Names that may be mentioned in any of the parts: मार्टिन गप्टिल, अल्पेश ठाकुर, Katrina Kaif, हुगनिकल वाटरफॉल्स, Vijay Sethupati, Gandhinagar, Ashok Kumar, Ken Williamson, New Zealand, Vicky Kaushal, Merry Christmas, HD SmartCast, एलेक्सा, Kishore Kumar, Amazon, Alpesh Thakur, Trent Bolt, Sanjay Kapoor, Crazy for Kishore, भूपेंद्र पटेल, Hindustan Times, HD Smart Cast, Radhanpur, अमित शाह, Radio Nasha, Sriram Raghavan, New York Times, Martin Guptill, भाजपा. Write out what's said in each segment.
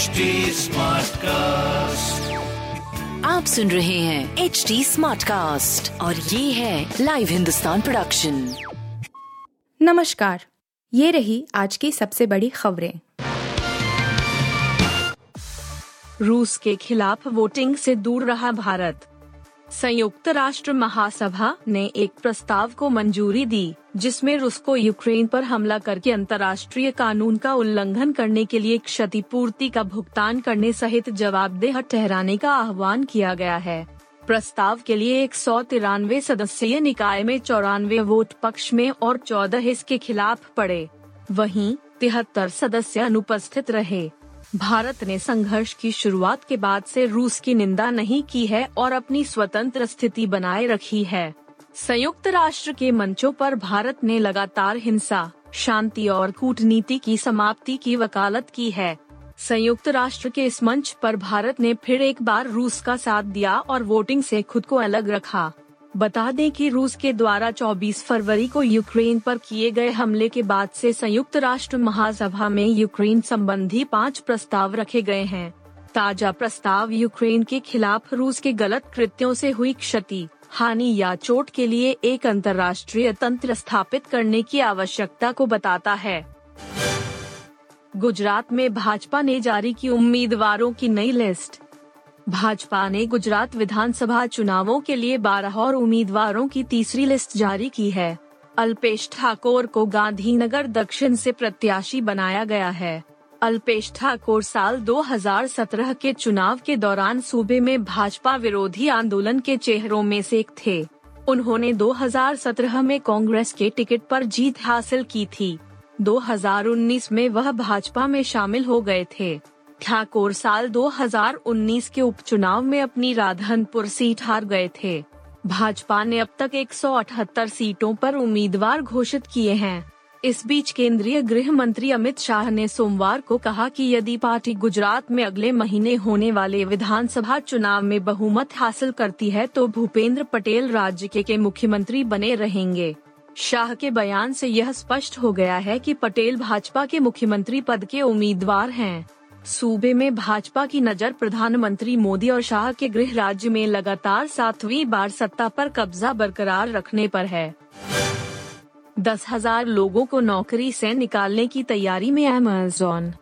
HD smart cast, आप सुन रहे हैं HD स्मार्ट कास्ट और ये है लाइव हिंदुस्तान प्रोडक्शन। नमस्कार, ये रही आज की सबसे बड़ी खबरें। रूस के खिलाफ वोटिंग से दूर रहा भारत। संयुक्त राष्ट्र महासभा ने एक प्रस्ताव को मंजूरी दी जिसमें रूस को यूक्रेन पर हमला करके अंतर्राष्ट्रीय कानून का उल्लंघन करने के लिए क्षतिपूर्ति का भुगतान करने सहित जवाबदेह ठहराने का आह्वान किया गया है। प्रस्ताव के लिए 193 सदस्यीय निकाय में 94 वोट पक्ष में और 14 इसके खिलाफ पड़े, वहीं 73 सदस्य अनुपस्थित रहे। भारत ने संघर्ष की शुरुआत के बाद से रूस की निंदा नहीं की है और अपनी स्वतंत्र स्थिति बनाए रखी है। संयुक्त राष्ट्र के मंचों पर भारत ने लगातार हिंसा, शांति और कूटनीति की समाप्ति की वकालत की है। संयुक्त राष्ट्र के इस मंच पर भारत ने फिर एक बार रूस का साथ दिया और वोटिंग से खुद को अलग रखा। बता दें कि रूस के द्वारा 24 फरवरी को यूक्रेन पर किए गए हमले के बाद से संयुक्त राष्ट्र महासभा में यूक्रेन संबंधी 5 प्रस्ताव रखे गए हैं। ताजा प्रस्ताव यूक्रेन के खिलाफ रूस के गलत कृत्यों से हुई क्षति, हानि या चोट के लिए एक अंतर्राष्ट्रीय तंत्र स्थापित करने की आवश्यकता को बताता है। गुजरात में भाजपा ने जारी की उम्मीदवारों की नई लिस्ट। भाजपा ने गुजरात विधानसभा चुनावों के लिए 12 और उम्मीदवारों की तीसरी लिस्ट जारी की है। अल्पेश ठाकुर को गांधीनगर दक्षिण से प्रत्याशी बनाया गया है। अल्पेश ठाकुर साल 2017 के चुनाव के दौरान सूबे में भाजपा विरोधी आंदोलन के चेहरों में से एक थे। उन्होंने 2017 में कांग्रेस के टिकट पर जीत हासिल की थी। 2019 में वह भाजपा में शामिल हो गए थे। ठाकुर साल 2019 के उपचुनाव में अपनी राधनपुर सीट हार गए थे। भाजपा ने अब तक 178 सीटों पर उम्मीदवार घोषित किए हैं। इस बीच केंद्रीय गृह मंत्री अमित शाह ने सोमवार को कहा कि यदि पार्टी गुजरात में अगले महीने होने वाले विधानसभा चुनाव में बहुमत हासिल करती है तो भूपेंद्र पटेल राज्य के मुख्यमंत्री बने रहेंगे। शाह के बयान से यह स्पष्ट हो गया है कि पटेल भाजपा के मुख्यमंत्री पद के उम्मीदवार हैं। सूबे में भाजपा की नज़र प्रधानमंत्री मोदी और शाह के गृह राज्य में लगातार 7वीं बार सत्ता पर कब्जा बरकरार रखने पर है। 10,000 लोगों को नौकरी से निकालने की तैयारी में अमेज़न।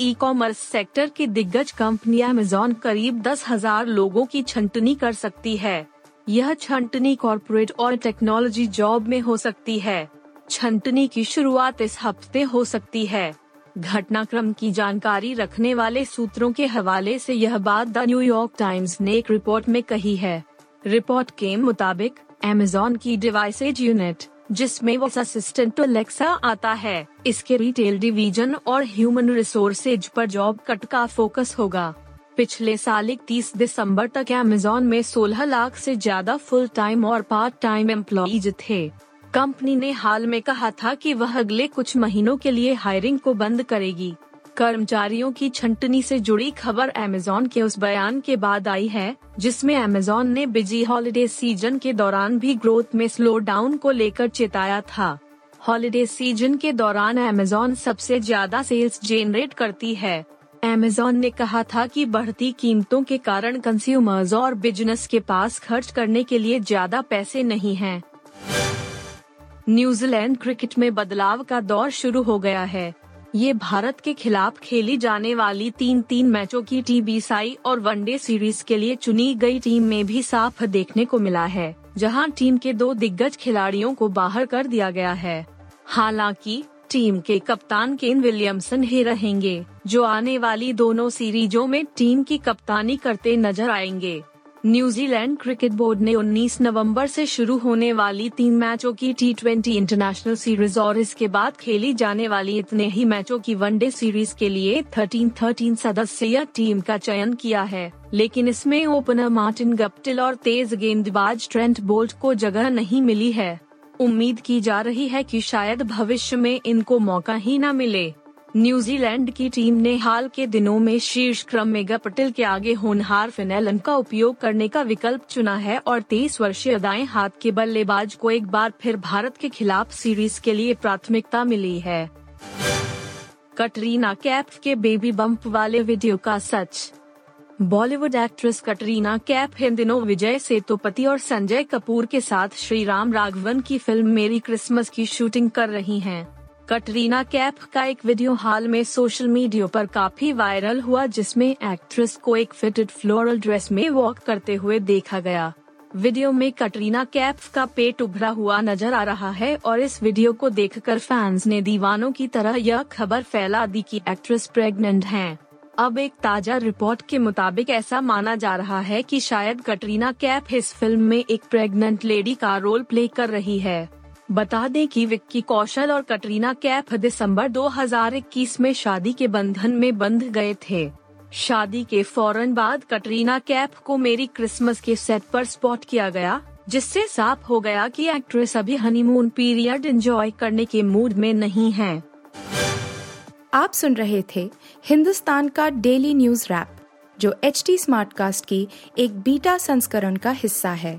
ई-कॉमर्स सेक्टर की दिग्गज कंपनी अमेज़न करीब 10,000 लोगों की छंटनी कर सकती है। यह छंटनी कॉर्पोरेट और टेक्नोलॉजी जॉब में हो सकती है। छंटनी की शुरुआत इस हफ्ते हो सकती है। घटनाक्रम की जानकारी रखने वाले सूत्रों के हवाले से यह बात द न्यूयॉर्क टाइम्स ने एक रिपोर्ट में कही है। रिपोर्ट के मुताबिक अमेज़न की डिवाइसेज यूनिट, जिसमें वॉइस असिस्टेंट एलेक्सा आता है, इसके रिटेल डिवीजन और ह्यूमन रिसोर्सेज पर जॉब कट का फोकस होगा। पिछले साल 31 दिसंबर तक अमेज़न में 16 लाख से ज्यादा फुल टाइम और पार्ट टाइम एम्प्लॉइज थे। कंपनी ने हाल में कहा था कि वह अगले कुछ महीनों के लिए हायरिंग को बंद करेगी। कर्मचारियों की छंटनी से जुड़ी खबर अमेज़न के उस बयान के बाद आई है जिसमें अमेज़न ने बिजी हॉलिडे सीजन के दौरान भी ग्रोथ में स्लो डाउन को लेकर चेताया था। हॉलिडे सीजन के दौरान अमेज़न सबसे ज्यादा सेल्स जेनरेट करती है। अमेज़न ने कहा था कि बढ़ती कीमतों के कारण कंज्यूमर्स और बिजनेस के पास खर्च करने के लिए ज्यादा पैसे नहीं है। न्यूजीलैंड क्रिकेट में बदलाव का दौर शुरू हो गया है। ये भारत के खिलाफ खेली जाने वाली 3-3 मैचों की टी20 और वनडे सीरीज के लिए चुनी गई टीम में भी साफ देखने को मिला है, जहां टीम के 2 दिग्गज खिलाड़ियों को बाहर कर दिया गया है। हालांकि टीम के कप्तान केन विलियमसन ही रहेंगे, जो आने वाली दोनों सीरीजों में टीम की कप्तानी करते नजर आएंगे। न्यूजीलैंड क्रिकेट बोर्ड ने 19 नवंबर से शुरू होने वाली 3 मैचों की टी20 इंटरनेशनल सीरीज और इसके बाद खेली जाने वाली इतने ही मैचों की वनडे सीरीज के लिए 13 सदस्यीय टीम का चयन किया है, लेकिन इसमें ओपनर मार्टिन गप्टिल और तेज गेंदबाज ट्रेंट बोल्ट को जगह नहीं मिली है। उम्मीद की जा रही है कि शायद भविष्य में इनको मौका ही न मिले। न्यूजीलैंड की टीम ने हाल के दिनों में शीर्ष क्रम में गप्टिल के आगे होनहार फिनेलन का उपयोग करने का विकल्प चुना है और 23 वर्षीय दाएं हाथ के बल्लेबाज को एक बार फिर भारत के खिलाफ सीरीज के लिए प्राथमिकता मिली है। कटरीना कैफ के बेबी बम्प वाले वीडियो का सच। बॉलीवुड एक्ट्रेस कटरीना कैफ इन दिनों विजय सेतुपति और संजय कपूर के साथ श्रीराम राघवन की फिल्म मेरी क्रिसमस की शूटिंग कर रही हैं। कटरीना कैफ का एक वीडियो हाल में सोशल मीडिया पर काफी वायरल हुआ, जिसमें एक्ट्रेस को एक फिटेड फ्लोरल ड्रेस में वॉक करते हुए देखा गया। वीडियो में कटरीना कैफ का पेट उभरा हुआ नजर आ रहा है और इस वीडियो को देखकर फैंस ने दीवानों की तरह यह खबर फैला दी कि एक्ट्रेस प्रेग्नेंट हैं। अब एक ताजा रिपोर्ट के मुताबिक ऐसा माना जा रहा है कि शायद कटरीना कैफ इस फिल्म में एक प्रेग्नेंट लेडी का रोल प्ले कर रही है। बता दें कि विक्की कौशल और कटरीना कैफ दिसंबर 2021 में शादी के बंधन में बंध गए थे। शादी के फौरन बाद कटरीना कैफ को मेरी क्रिसमस के सेट पर स्पॉट किया गया, जिससे साफ हो गया कि एक्ट्रेस अभी हनीमून पीरियड एंजॉय करने के मूड में नहीं है। आप सुन रहे थे हिंदुस्तान का डेली न्यूज रैप, जो HD स्मार्ट कास्ट की एक बीटा संस्करण का हिस्सा है।